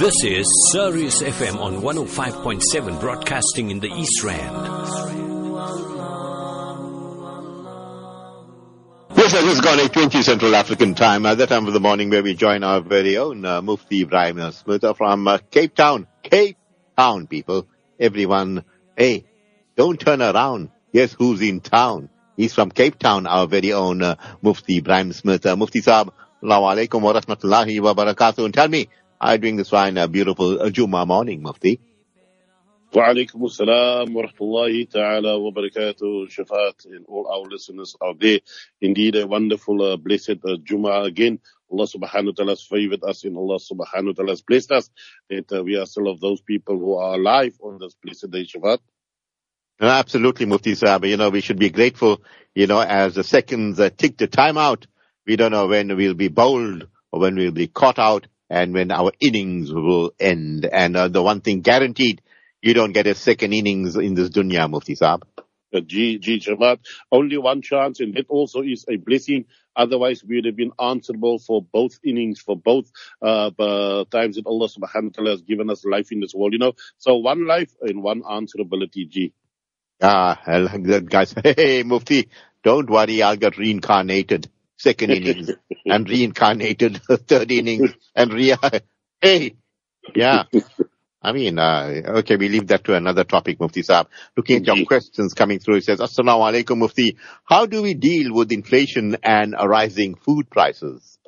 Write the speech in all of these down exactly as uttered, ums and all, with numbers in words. This is Sirius F M on one oh five point seven, broadcasting in the East Rand. Yes, I just got eight twenty Central African time. At that time of the morning where we join our very own uh, Mufti Ebrahim Smith from uh, Cape Town. Cape Town, people. Everyone, hey, don't turn around. Guess who's in town? He's from Cape Town, our very own uh, Mufti Ebrahim Smith. Uh, Mufti Saab, Assalamu alaikum wa rahmatullahi wa barakatuh. And tell me, I doing this fine, a beautiful Juma morning, Mufti. Wa alaikum assalam wa rahmatullahi ta'ala wa barakatuh, Shafat, and all our listeners out there. Indeed, a wonderful, uh, blessed uh, Juma again. Allah subhanahu wa ta'ala has favored us, and Allah subhanahu wa ta'ala has blessed us, that uh, we are still of those people who are alive on this blessed day, Shafat. No, absolutely, Mufti Sahab. You know, we should be grateful, you know, as the seconds uh, tick the time out. We don't know when we'll be bowled or when we'll be caught out, and when our innings will end. And uh, the one thing guaranteed, you don't get a second innings in this dunya, Mufti Saab. Uh, G, G, Shabbat. Only one chance, and that also is a blessing. Otherwise, we would have been answerable for both innings, for both uh, uh, times that Allah subhanahu wa ta'ala has given us life in this world, you know. So one life and one answerability, G. Ah, I like that, guys. Hey, Mufti, don't worry, I'll get reincarnated. Second innings and reincarnated third innings and re hey yeah I mean uh, okay we leave that to another topic, Mufti Saab. Looking at your questions coming through, it says, Assalamu alaikum Mufti, how do we deal with inflation and rising food prices?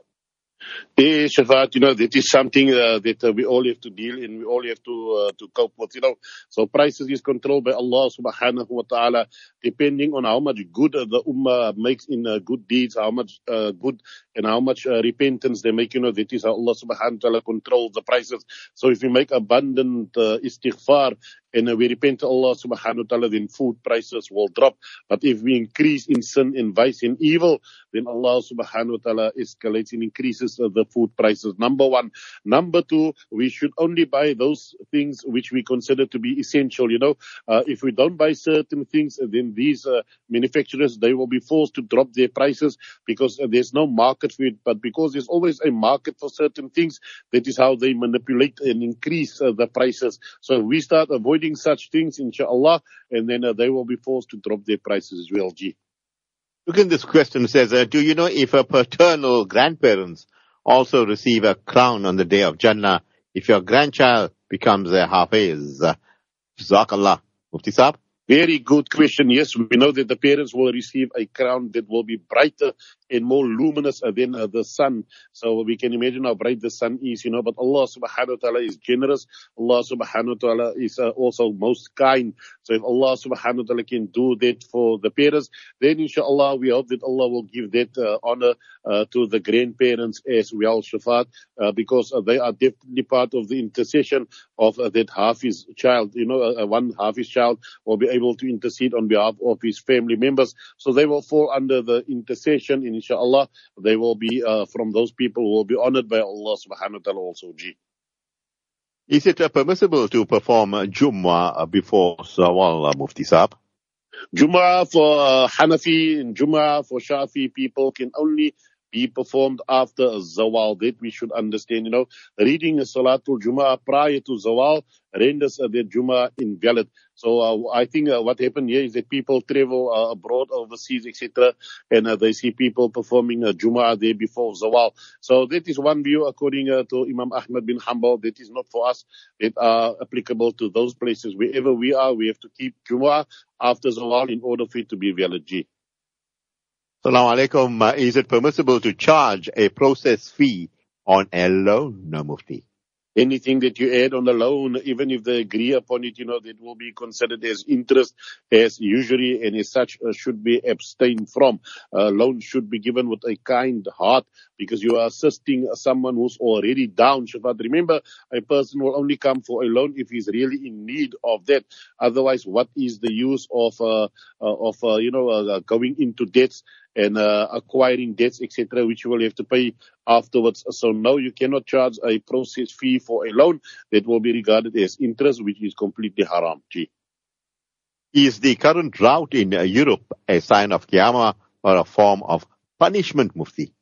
Eh, Shafat, you know, that is something uh, that uh, we all have to deal and we all have to uh, to cope with, you know. So prices is controlled by Allah subhanahu wa ta'ala, depending on how much good uh, the ummah makes in uh, good deeds, how much uh, good and how much uh, repentance they make, you know. That is how Allah subhanahu wa ta'ala controls the prices. So if we make abundant uh, istighfar and uh, we repent to Allah subhanahu wa ta'ala, then food prices will drop. But if we increase in sin and vice and evil, then Allah subhanahu wa ta'ala escalates and increases uh, the food prices. Number one. Number two, we should only buy those things which we consider to be essential, you know. Uh, if we don't buy certain things, then these uh, manufacturers, they will be forced to drop their prices because uh, there's no market for it. But because there's always a market for certain things, that is how they manipulate and increase uh, the prices. So we start avoiding such things, inshallah, and then uh, they will be forced to drop their prices as well, G. Look at this question, says, uh, do you know if a paternal grandparents also receive a crown on the day of Jannah if your grandchild becomes a Hafiz? Jazakallah. Mufti Saab? Very good question. Yes, we know that the parents will receive a crown that will be brighter and more luminous than uh, the sun. So we can imagine how bright the sun is, you know. But Allah subhanahu wa ta'ala is generous. Allah subhanahu wa ta'ala is uh, also most kind. So if Allah subhanahu wa ta'ala can do that for the parents, then inshallah we hope that Allah will give that uh, honor uh, to the grandparents as well, Shafat, uh, because uh, they are definitely part of the intercession of uh, that Hafiz child. You know, uh, one Hafiz child will be able to intercede on behalf of his family members. So they will fall under the intercession, and inshallah they will be uh, from those people who will be honored by Allah subhanahu wa ta'ala also, G. Is it uh, permissible to perform uh, Jum'ah before Sawal, Mufti Saab? Jum'ah for uh, Hanafi and Jum'ah for Shafi people can only be performed after Zawal. That we should understand, you know. Reading Salatul Jum'ah prior to Zawal renders uh, the Jum'ah invalid. So uh, I think uh, what happened here is that people travel uh, abroad, overseas, et cetera, and uh, they see people performing uh, Jum'ah there before Zawal. So that is one view according uh, to Imam Ahmad bin Hanbal. That is not for us. It are uh, applicable to those places. Wherever we are, we have to keep Jum'ah after Zawal in order for it to be valid, G. Assalamu alaikum. Uh, is it permissible to charge a process fee on a loan, no, Mufti? Anything that you add on the loan, even if they agree upon it, you know, that will be considered as interest, as usury, and as such uh, should be abstained from. Uh, loan should be given with a kind heart, because you are assisting someone who's already down, Shafat. Remember, a person will only come for a loan if he's really in need of that. Otherwise, what is the use of, uh, uh, of uh, you know, uh, going into debts and uh, acquiring debts, et cetera, which you will have to pay afterwards? So no, you cannot charge a process fee for a loan. That will be regarded as interest, which is completely haram, G. Is the current drought in Europe a sign of Qiyamah or a form of punishment, Mufti?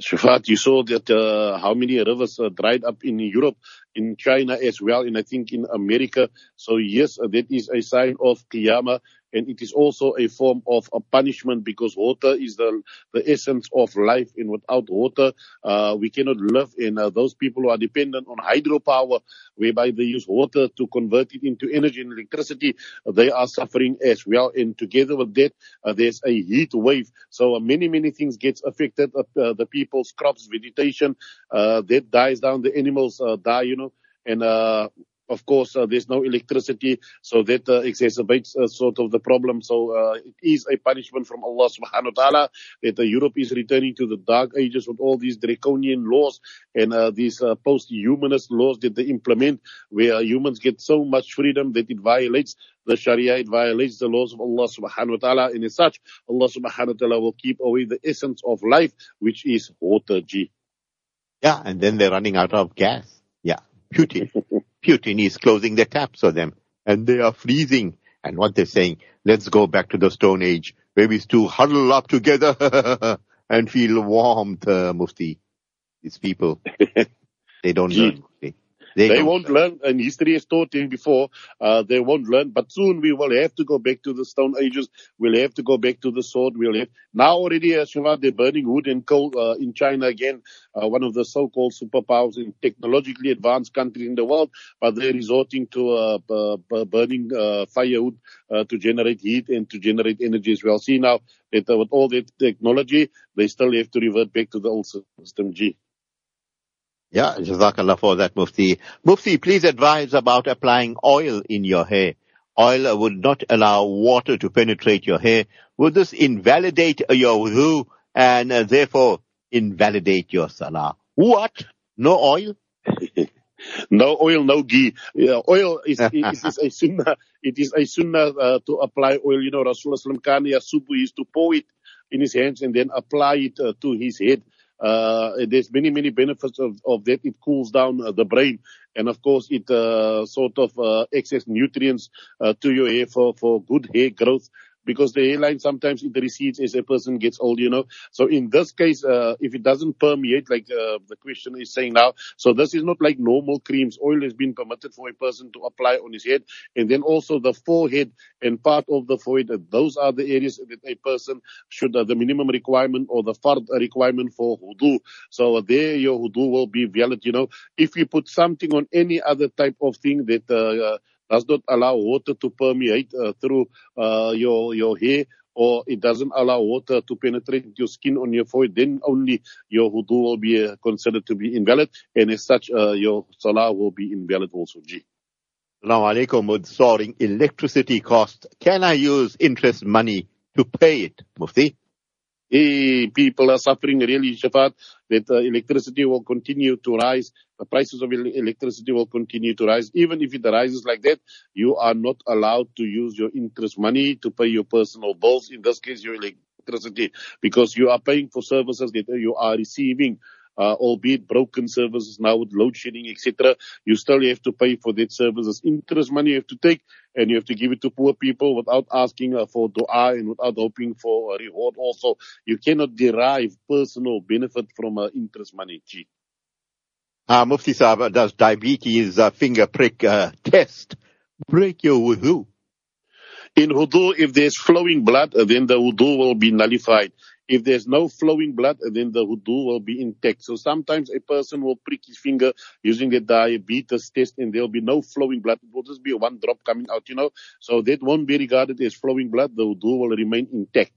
Shafat, you saw that uh, how many rivers uh, dried up in Europe, in China as well, and I think in America. So yes, that is a sign of Qiyamah, and it is also a form of a punishment, because water is the the essence of life, and without water, uh, we cannot live. And uh, those people who are dependent on hydropower, whereby they use water to convert it into energy and electricity, they are suffering as well. And together with that, uh, there's a heat wave. So uh, many, many things gets affected, uh, the people's crops, vegetation, uh, that dies down, the animals uh, die, you know, and... Uh, Of course, uh, there's no electricity, so that uh, exacerbates uh, sort of the problem. So uh, it is a punishment from Allah subhanahu wa ta'ala that uh, Europe is returning to the dark ages with all these draconian laws and uh, these uh, post-humanist laws that they implement, where uh, humans get so much freedom that it violates the Sharia, it violates the laws of Allah subhanahu wa ta'ala. And as such, Allah subhanahu wa ta'ala will keep away the essence of life, which is water, G. Yeah, and then they're running out of gas. Yeah, beautiful. Putin is closing the taps on them, and they are freezing. And what they're saying, let's go back to the Stone Age, where we used to huddle up together and feel warmth, uh, Mufti. These people, they don't learn. They, they, they don't won't learn. learn, and history has taught them before, uh, they won't learn. But soon we will have to go back to the Stone Ages. We'll have to go back to the sword. We'll have Now already, uh, Shiva, they're burning wood and coal uh, in China again. Uh, one of the so-called superpowers in technologically advanced countries in the world, but they're resorting to uh, b- b- burning uh, firewood uh, to generate heat and to generate energy as well. See now that uh, with all that technology, they still have to revert back to the old system, G. Yeah, Jazakallah for that, Mufti. Mufti, please advise about applying oil in your hair. Oil would not allow water to penetrate your hair. Would this invalidate your wudu and uh, therefore invalidate your salah? What? No oil? No oil, no ghee. Yeah, oil is, is, is a sunnah. It is a sunnah uh, to apply oil. You know, Rasulullah Kani Yasubu used to pour it in his hands and then apply it uh, to his head. Uh, there's many, many benefits of, of that. It cools down uh, the brain. And of course, it uh, sort of uh, excess nutrients uh, to your hair for, for good hair growth. Because the hairline sometimes it recedes as a person gets old, you know. So in this case, uh, if it doesn't permeate, like uh, the question is saying now, so this is not like normal creams. Oil has been permitted for a person to apply on his head, and then also the forehead and part of the forehead. Those are the areas that a person should, uh, the minimum requirement or the fard requirement for hudu. So there your hudu will be valid, you know. If you put something on any other type of thing that... Uh, uh, does not allow water to permeate uh, through uh, your your hair, or it doesn't allow water to penetrate your skin on your forehead, then only your wudu will be uh, considered to be invalid, and as such, uh, your salah will be invalid also, G. Assalamu alaikum. With soaring electricity costs, can I use interest money to pay it, Mufti? Hey, people are suffering really, Shafat, that uh, electricity will continue to rise. The prices of electricity will continue to rise. Even if it rises like that, you are not allowed to use your interest money to pay your personal bills, in this case, your electricity, because you are paying for services that you are receiving. Uh, albeit broken services now with load shedding, et cetera, you still have to pay for that services. Interest money you have to take, and you have to give it to poor people without asking uh, for dua and without hoping for a reward. Also, you cannot derive personal benefit from uh, interest money. G. Uh, Mufti Saab, does diabetes uh, finger prick uh, test break your wudu? In wudu, if there's flowing blood, then the wudu will be nullified. If there's no flowing blood, then the wudu will be intact. So sometimes a person will prick his finger using the diabetes test, and there will be no flowing blood. It will just be one drop coming out, you know. So that won't be regarded as flowing blood. The wudu will remain intact.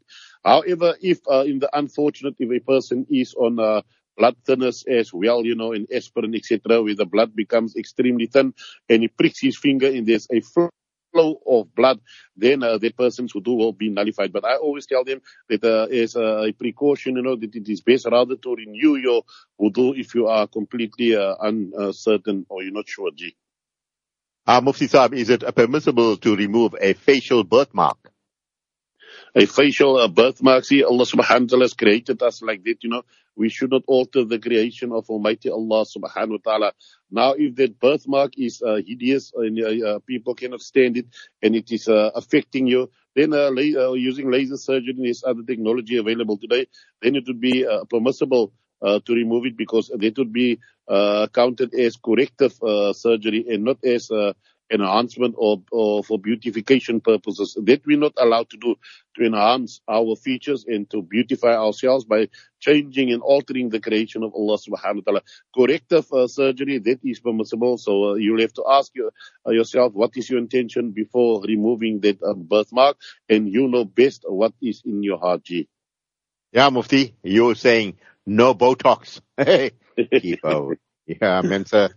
However, if uh, in the unfortunate, if a person is on uh, blood thinners as well, you know, in aspirin, et cetera, where the blood becomes extremely thin, and he pricks his finger, and there's a flow. flow of blood, then uh, the persons who do will be nullified. But I always tell them that uh, as a precaution, you know, that it is best rather to renew your wudu if you are completely uh, uncertain or you're not sure, G. Ah, Mufti Saab, is it permissible to remove a facial birthmark? A facial uh, birthmark, see, Allah subhanahu wa ta'ala has created us like that, you know. We should not alter the creation of Almighty Allah subhanahu wa ta'ala. Now, if that birthmark is uh, hideous and uh, uh, people cannot stand it and it is uh, affecting you, then uh, la- uh, using laser surgery and this other technology available today, then it would be uh, permissible uh, to remove it, because that would be uh, counted as corrective uh, surgery and not as uh, enhancement or, or for beautification purposes. That we're not allowed to do, to enhance our features and to beautify ourselves by changing and altering the creation of Allah subhanahu wa ta'ala. Corrective uh, surgery, that is permissible. So uh, you'll have to ask your, uh, yourself, what is your intention before removing that uh, birthmark? And you know best what is in your heart, G. Yeah, Mufti, you're saying no Botox. Keep out. Yeah, Mensa.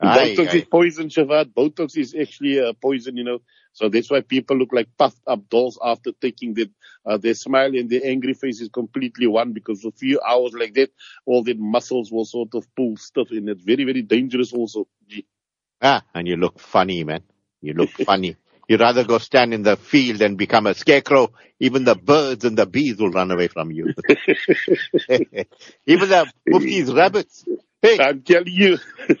Aye, Botox aye. is poison, Shavad. Botox is actually a uh, poison, you know. So that's why people look like puffed up dolls after taking that. Uh, their smile and their angry face is completely one, because for a few hours like that, all their muscles will sort of pull stuff, and it's very, very dangerous also. Ah, and you look funny, man. You look funny. You'd rather go stand in the field and become a scarecrow. Even the birds and the bees will run away from you. Even the Mufti's rabbits. Hey, I'm telling you.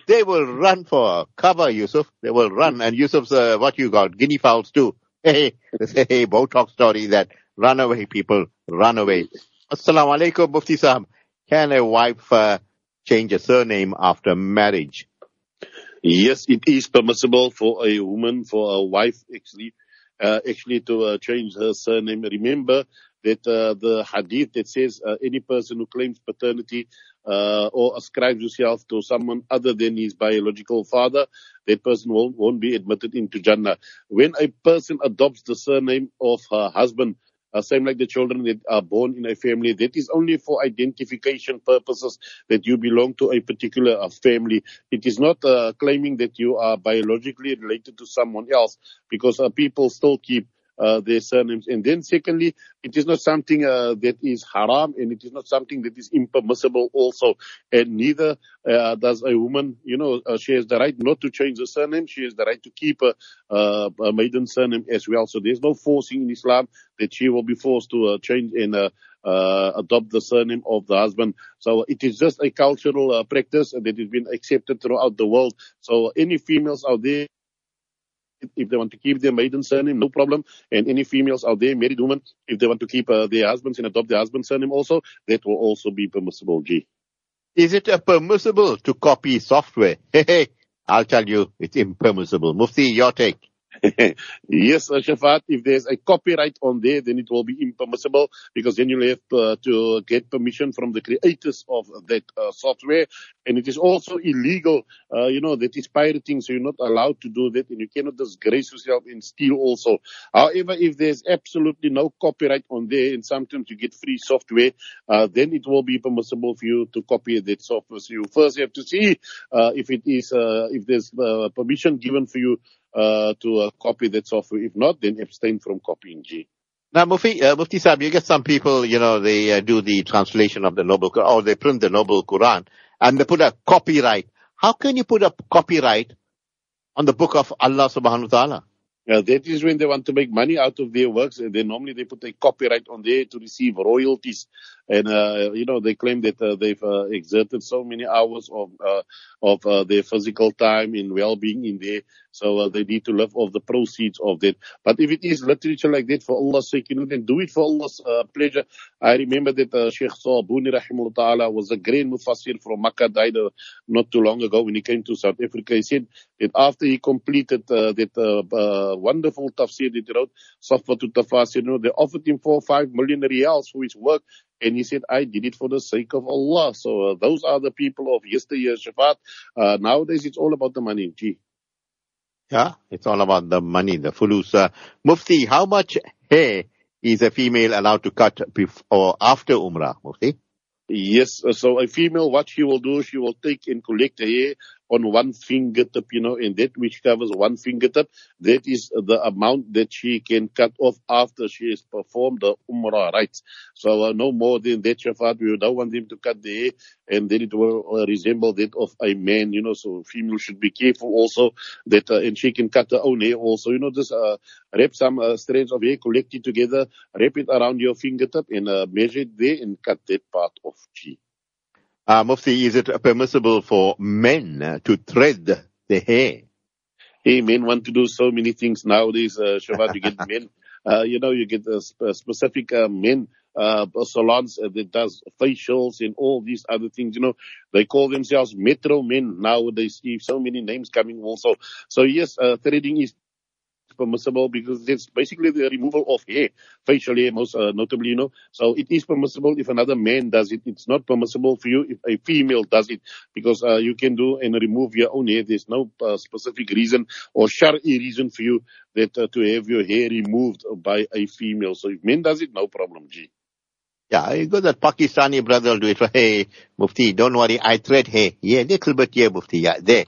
They will run for cover, Yusuf. They will run. And Yusuf's, uh, what you got, guinea fowls too. Hey, this hey, hey, Botox story, that run away, people, run away. Assalamu alaikum, Mufti Sahab. Can a wife uh, change a surname after marriage? Yes, it is permissible for a woman, for a wife, actually, uh, actually to uh, change her surname. Remember that uh, the hadith that says uh, any person who claims paternity Uh, or ascribes yourself to someone other than his biological father, that person won't, won't be admitted into Jannah. When a person adopts the surname of her husband, uh, same like the children that are born in a family, that is only for identification purposes, that you belong to a particular uh, family. It is not uh, claiming that you are biologically related to someone else, because uh, people still keep Uh, their surnames. And then secondly, it is not something uh, that is haram, and it is not something that is impermissible also. And neither uh, does a woman, you know, uh, she has the right not to change the surname. She has the right to keep a, uh, a maiden surname as well. So there's no forcing in Islam that she will be forced to uh, change and uh, uh, adopt the surname of the husband. So it is just a cultural uh, practice that has been accepted throughout the world. So any females out there, if they want to keep their maiden surname, no problem. And any females out there, married women, if they want to keep uh, their husbands and adopt their husband's surname also, that will also be permissible, G. Is it uh, permissible to copy software? Hey, hey, I'll tell you, it's impermissible. Mufti, your take. Yes, uh, Shafat, if there's a copyright on there, then it will be impermissible, because then you'll have uh, to get permission from the creators of that uh, software. And it is also illegal, uh, you know, that is pirating, so you're not allowed to do that, and you cannot disgrace yourself and steal also. However, if there's absolutely no copyright on there, and sometimes you get free software, uh, then it will be permissible for you to copy that software. So you first have to see uh, if it is, uh, if there's uh, permission given for you Uh, to uh, copy that software. If not, then abstain from copying, G. Now, Mufti, uh, Mufti Sahib, you get some people, you know, they uh, do the translation of the Noble Quran, or they print the Noble Quran, and they put a copyright. How can you put a copyright on the book of Allah subhanahu wa ta'ala? Uh, that is when they want to make money out of their works. And then normally they put a copyright on there to receive royalties. And, uh, you know, they claim that uh, they've uh, exerted so many hours of uh, of uh, their physical time and well-being in there. So uh, they need to live off the proceeds of that. But if it is literature like that for Allah's sake, you know, then do it for Allah's uh, pleasure. I remember that uh, Sheikh Sa'abuni rahimahullah ta'ala was a great mufassir from Makkah, died uh, not too long ago when he came to South Africa. He said that after he completed uh, that uh, uh, wonderful tafsir that he wrote, Safwatut Tafsir, you know, they offered him four or five million riyals for his work. And he said, I did it for the sake of Allah. So uh, those are the people of yesteryear, Shafat. Uh, nowadays, it's all about the money, G. Yeah, it's all about the money, the fulus. Uh, Mufti, how much hair is a female allowed to cut before or after Umrah, Mufti? Yes, uh, so a female, what she will do, she will take and collect her hair on one fingertip, you know, and that which covers one fingertip, that is the amount that she can cut off after she has performed the Umrah rites. So uh, no more than that, Shafat. We don't want them to cut the hair, and then it will uh, resemble that of a man, you know, so female should be careful also that, uh, and she can cut her own hair also, you know, just uh, wrap some uh, strands of hair, collect it together, wrap it around your fingertip, and uh, measure it there, and cut that part off, G. Uh, Mufti, is it permissible for men to thread the hair? Hey, men want to do so many things nowadays, uh, Shabbat. You get men, uh, you know, you get uh, specific uh, men uh, salons that does facials and all these other things. You know, they call themselves metro men nowadays. They see so many names coming also. So yes, uh, threading is permissible because it's basically the removal of hair, facial hair most uh, notably, you know. So it is permissible if another man does it. It's not permissible for you if a female does it, because uh, you can do and remove your own hair. There's no uh, specific reason or shari reason for you that uh, to have your hair removed by a female. So if men does it, no problem, G. Yeah, you got that Pakistani brother will do it. Hey, Mufti, don't worry, I thread hair. Yeah, little bit here, Mufti. Yeah, there.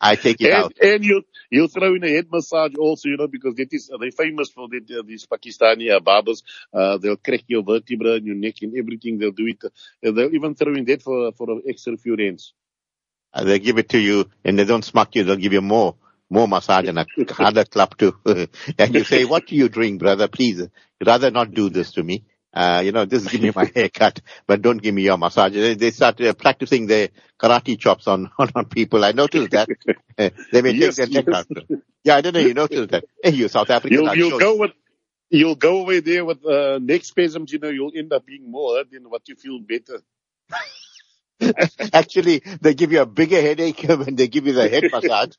I take it and, out. And you you throw in a head massage also, you know, because that is, they're famous for that, uh, these Pakistani uh, barbers. Uh, they'll crack your vertebra and your neck and everything. They'll do it. Uh, they'll even throw in that for, for an extra few rands. Uh, they'll give it to you and they don't smack you. They'll give you more. More massage and another clap too. And you say, what do you drink, brother? Please, rather not do this to me. Uh, you know, just give me my haircut, but don't give me your massage. They, they start uh, practicing their karate chops on, on, on people. I noticed that. Uh, they may yes, take their yes. neck out. Yeah, I don't know. You noticed that. Hey, you South African. You'll, you'll go with, you'll go away there with, uh, neck spasms. You know, you'll end up being more hurt than what you feel better. Actually, they give you a bigger headache when they give you the head massage.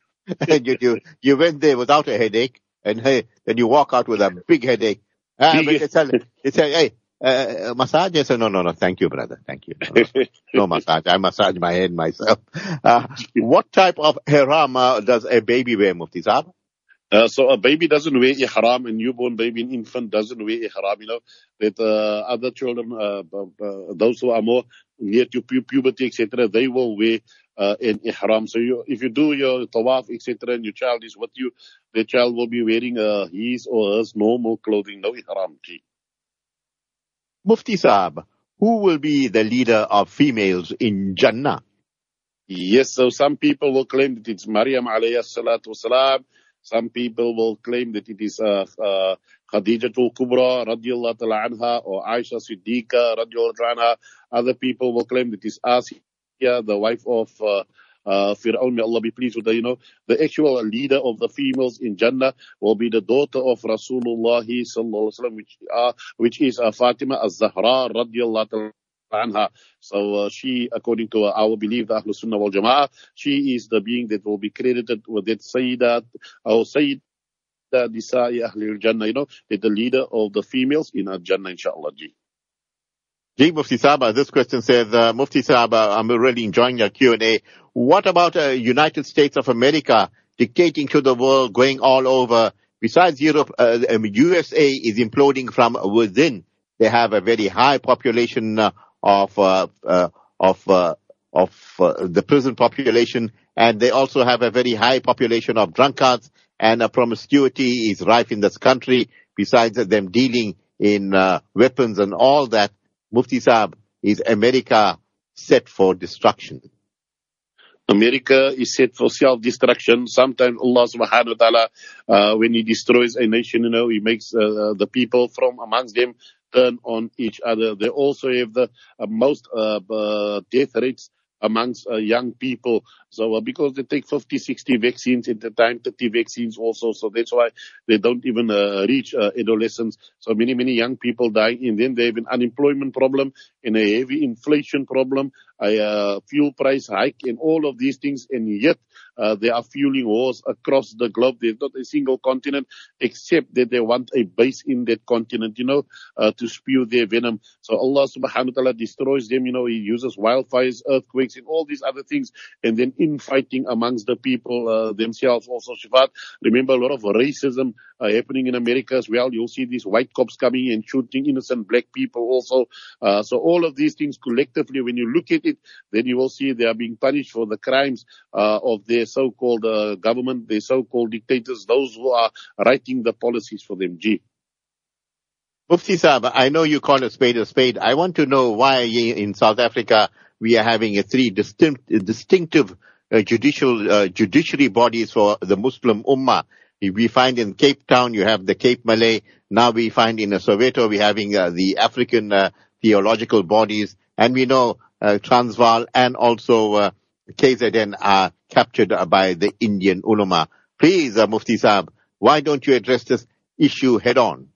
And you, you, you went there without a headache and hey, then you walk out with a big headache. Ah, but they tell, they tell, hey, Uh, massage? I said, no, no, no. Thank you, brother. Thank you. No, no, no massage. I massage my head myself. Uh, what type of ihram uh, does a baby wear, Mufti Saab? Uh, so a baby doesn't wear ihram, a newborn baby, an infant doesn't wear ihram, you know, that uh, other children, uh, uh, those who are more near to pu- puberty, et cetera, they will wear uh, an ihram. So you, if you do your tawaf, et cetera, and your child is with you, the child will be wearing uh, his or her normal clothing, no ihram. Gee. Mufti Saab, who will be the leader of females in Jannah? Yes, so some people will claim that it's Maryam alayhi salatu wasalam. Some people will claim that it is uh, uh, Khadijatul Kubra radiyallahu ta'ala anha or Aisha Siddiqa radiyallahu ta'ala anha. Other people will claim that it's Asiya, the wife of uh, uh, Fir'aun, may Allah be pleased with her. You know, the actual leader of the females in Jannah will be the daughter of Rasulullah sallallahu alaihi wasallam, which uh, which is uh, Fatima az-Zahra radiyallahu ta'ala anha. So uh, she, according to uh, our belief, the Ahlus Sunnah wal Jama'ah, she is the being that will be credited with that Sayyidat or Sayyidah Nisa'i Ahlul Jannah, you know, that the leader of the females in Jannah, inshallah. Ji. Jee Mufti Saab, this question says, uh, Mufti Saab, I'm really enjoying your Q and A. What about uh, United States of America dictating to the world, going all over? Besides Europe, uh, um, U S A is imploding from within. They have a very high population uh, of uh, uh, of uh, of uh, the prison population, and they also have a very high population of drunkards. And uh, promiscuity is rife in this country. Besides them dealing in uh, weapons and all that, Mufti Saab, is America set for destruction? America is set for self-destruction. Sometimes Allah subhanahu wa ta'ala, uh, when he destroys a nation, you know, he makes uh, the people from amongst them turn on each other. They also have the uh, most uh, uh, death rates amongst uh, young people. So uh, because they take fifty, sixty vaccines at the time, thirty vaccines also. So that's why they don't even uh, reach uh, adolescence. So many, many young people die. And then they have an unemployment problem and a heavy inflation problem, a uh, fuel price hike and all of these things. And yet uh, they are fueling wars across the globe. There's not a single continent except that they want a base in that continent, you know, uh, to spew their venom. So Allah subhanahu wa ta'ala destroys them. You know, he uses wildfires, earthquakes and all these other things. And then infighting amongst the people uh, themselves also, Shafat. Remember, a lot of racism uh, happening in America as well. You'll see these white cops coming and shooting innocent black people also. Uh, so all of these things collectively, when you look at it, then you will see they are being punished for the crimes uh, of their so-called uh, government, their so-called dictators, those who are writing the policies for them. Gee. Mufti Saab, I know you call a spade a spade. I want to know why in South Africa we are having a three distinct, distinctive Uh, judicial uh, judiciary bodies for the Muslim Ummah. We find in Cape Town you have the Cape Malay. Now we find in Soweto we're having uh, the African uh, theological bodies, and we know uh, Transvaal and also uh, K Z N are captured by the Indian ulama. Please, uh, Mufti Saab, why don't you address this issue head on?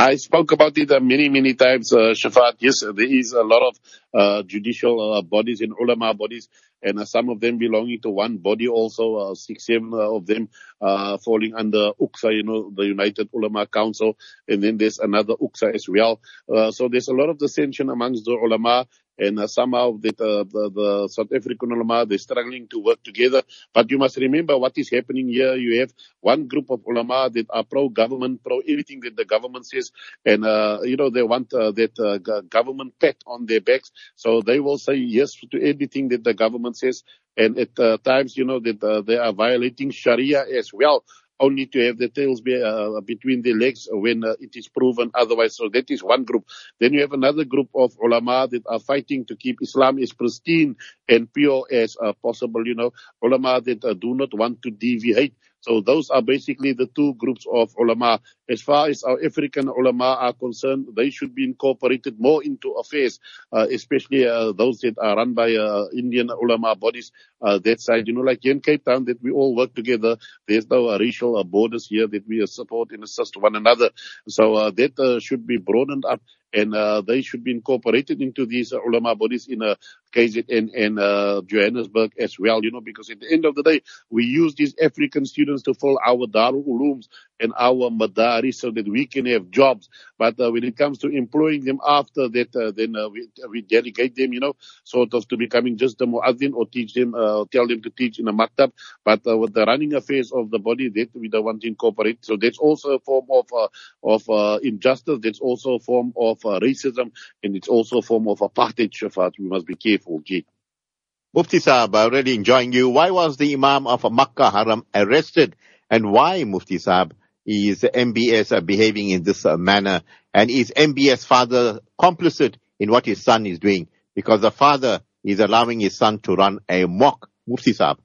I spoke about it uh, many, many times, uh, Shafat. Yes, there is a lot of uh, judicial uh, bodies and ulama bodies, and uh, some of them belonging to one body also, uh, six, seven uh, of them uh, falling under Uucsa, you know, the United Ulama Council, and then there's another Uucsa as well. Uh, so there's a lot of dissension amongst the ulama, and uh, somehow that, uh, the, the South African ulama, they're struggling to work together. But you must remember what is happening here. You have one group of ulama that are pro-government, pro-everything that the government says, and, uh, you know, they want uh, that uh, government pat on their backs, so they will say yes to everything that the government says, and at uh, times, you know, that uh, they are violating Sharia as well, only to have the tails be, uh, between their legs when uh, it is proven otherwise. So that is one group. Then you have another group of ulama that are fighting to keep Islam as pristine and pure as uh, possible, you know, ulama that uh, do not want to deviate. So those are basically the two groups of ulama. As far as our African ulama are concerned, they should be incorporated more into affairs, uh, especially uh, those that are run by uh, Indian ulama bodies, uh, that side. You know, like here in Cape Town, that we all work together. There's no uh, racial uh, borders here, that we uh, support and assist one another. So uh, that uh, should be broadened up, and uh, they should be incorporated into these uh, ulama bodies in uh, K Z N and uh, Johannesburg as well, you know, because at the end of the day, we use these African students to fill our Darul Ulooms and our Madaris so that we can have jobs. But uh, when it comes to employing them after that, uh, then uh, we, we delegate them, you know, sort of to becoming just a Mu'adhin, or teach them, uh, tell them to teach in a maktab. But uh, with the running affairs of the body, that we don't want to incorporate. So that's also a form of uh, of uh, injustice. That's also a form of uh, racism. And it's also a form of apartheid, Shafat. We must be careful, G. Mufti Saab, I'm really enjoying you. Why was the Imam of Makkah Haram arrested? And why, Mufti Saab, is M B S uh, behaving in this uh, manner? And is M B S father complicit in what his son is doing? Because the father is allowing his son to run a mock. Mufti Saab.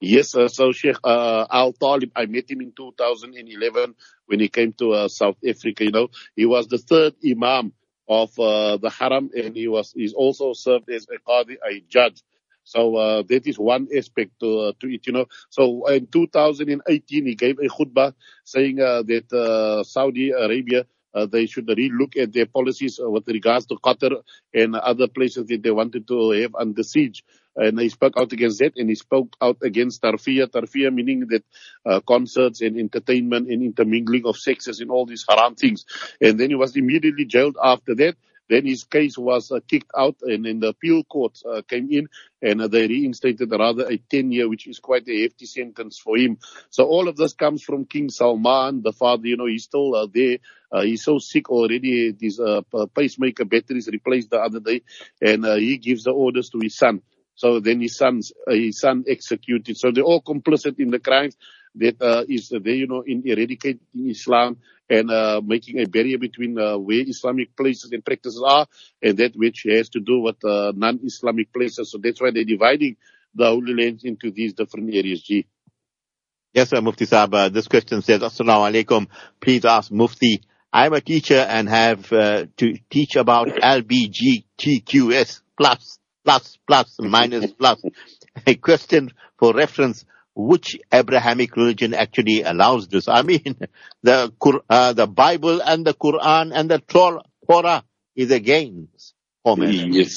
Yes, uh, so Sheikh uh, Al Talib, I met him in two thousand eleven when he came to uh, South Africa. You know, he was the third Imam of uh, the Haram, and he was he's also served as a Qadi, a judge. So uh, that is one aspect to, uh, to it, you know. So in two thousand eighteen, he gave a khutbah saying uh, that uh, Saudi Arabia, uh, they should re-look at their policies uh, with regards to Qatar and other places that they wanted to have under siege. And he spoke out against that, and he spoke out against tarfiyah. Tarfiyah meaning that uh, concerts and entertainment and intermingling of sexes and all these haram things. And then he was immediately jailed after that. Then his case was uh, kicked out, and then the appeal court uh, came in, and uh, they reinstated rather a ten-year, which is quite a hefty sentence for him. So all of this comes from King Salman, the father. You know, he's still uh, there. Uh, he's so sick already. His uh, pacemaker batteries replaced the other day, and uh, he gives the orders to his son. So then his son's, uh, his son executed. So they're all complicit in the crimes that uh, is there, you know, in eradicating Islam and uh, making a barrier between uh, where Islamic places and practices are and that which has to do with uh, non-Islamic places. So that's why they're dividing the Holy Lands into these different areas, G. Yes, sir, Mufti Saab. Uh, this question says, Assalamu alaikum. Please ask Mufti, I'm a teacher and have uh, to teach about L B G T Q S plus. Plus, plus, minus, plus. A question for reference, which Abrahamic religion actually allows this? I mean, the uh, the Bible and the Quran and the Torah is against Homer. Yes.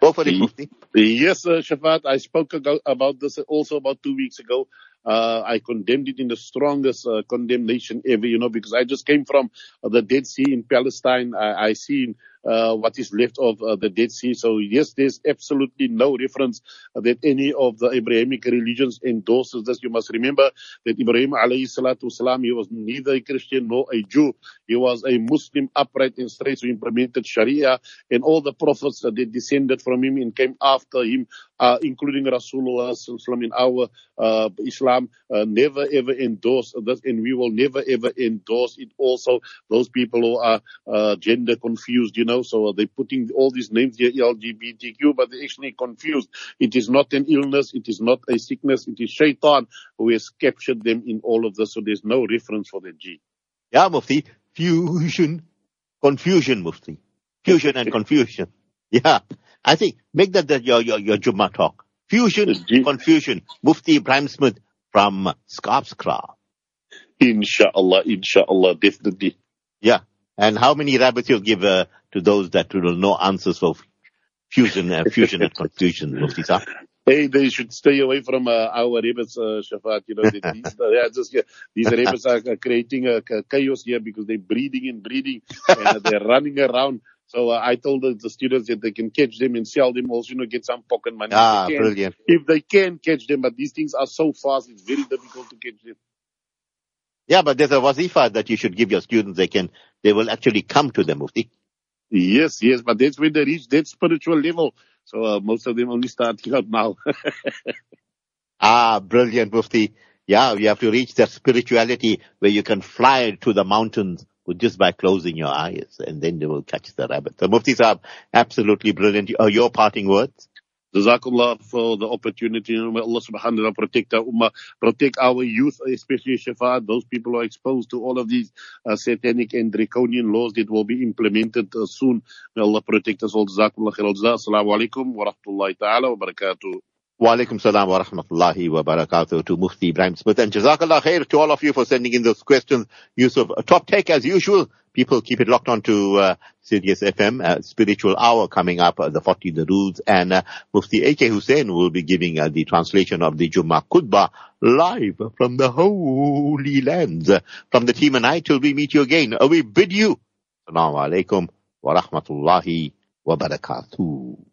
Go for it, Mufti. Yes, uh, Shafat, I spoke about this also about two weeks ago. Uh, I condemned it in the strongest uh, condemnation ever, you know, because I just came from the Dead Sea in Palestine. I, I seen uh, what is left of uh, the Dead Sea. So, yes, there's absolutely no reference that any of the Abrahamic religions endorses this. You must remember that Ibrahim, alayhi salatu wasalam, he was neither a Christian nor a Jew. He was a Muslim, upright and straight, who implemented Sharia, and all the prophets that they descended from him and came after him, uh, including Rasulullah in our uh, Islam. Uh, never ever endorse this, and we will never ever endorse it. Also, those people who are uh, gender confused, you know, so they're putting all these names here, L G B T Q, but they're actually confused. It is not an illness, it is not a sickness, it is Shaitan who has captured them in all of this, so there's no reference for the G. Yeah, Mufti, fusion, confusion, Mufti. Fusion and confusion. Yeah, I think, make that, that your, your, your Jummah talk. Fusion, confusion. Mufti Ebrahim Smith from Scarpscraft. Inshallah, inshallah, definitely. Yeah. And how many rabbits you'll give uh, to those that will know answers for fusion, uh, fusion and confusion, Mufti Sahib? Hey, they should stay away from uh, our rabbits, uh, Shafat. You know, these, uh, just, yeah, these rabbits are uh, creating a uh, chaos here because they're breeding and breeding and uh, they're running around. So uh, I told the, the students that they can catch them and sell them also, you know, get some pocket money. Ah, if brilliant. If they can catch them, but these things are so fast, it's very difficult to catch them. Yeah, but there's a wazifa that you should give your students. They can, they will actually come to the Mufti. Yes, yes, but that's when they reach that spiritual level. So uh, most of them only starting out now. Ah, brilliant, Mufti. Yeah, you have to reach that spirituality where you can fly to the mountains just by closing your eyes, and then they will catch the rabbit. The Mufti Sahib, absolutely brilliant. Are your parting words? Jazakallah for the opportunity. May Allah subhanahu wa ta'ala protect our ummah, protect our youth, especially Shafa'at. Those people are exposed to all of these uh, satanic and draconian laws that will be implemented uh, soon. May Allah protect us all. Jazakallah khairan. Assalamu alaikum wa rahmatullahi ta'ala wa barakatuh. Wa alaikum salam wa rahmatullahi wa barakatuh to Mufti Ebrahim Smith. And Jazakallah khair to all of you for sending in those questions. Yusuf, top take as usual. People keep it locked on to uh, Sirius F M, uh, Spiritual Hour coming up, uh, the forty, the rules. And uh, Mufti A K Hussein will be giving uh, the translation of the Jummah Khutbah live from the Holy Lands. From the team and I till we meet you again, we bid you. Assalamu alaikum wa rahmatullahi wa barakatuh.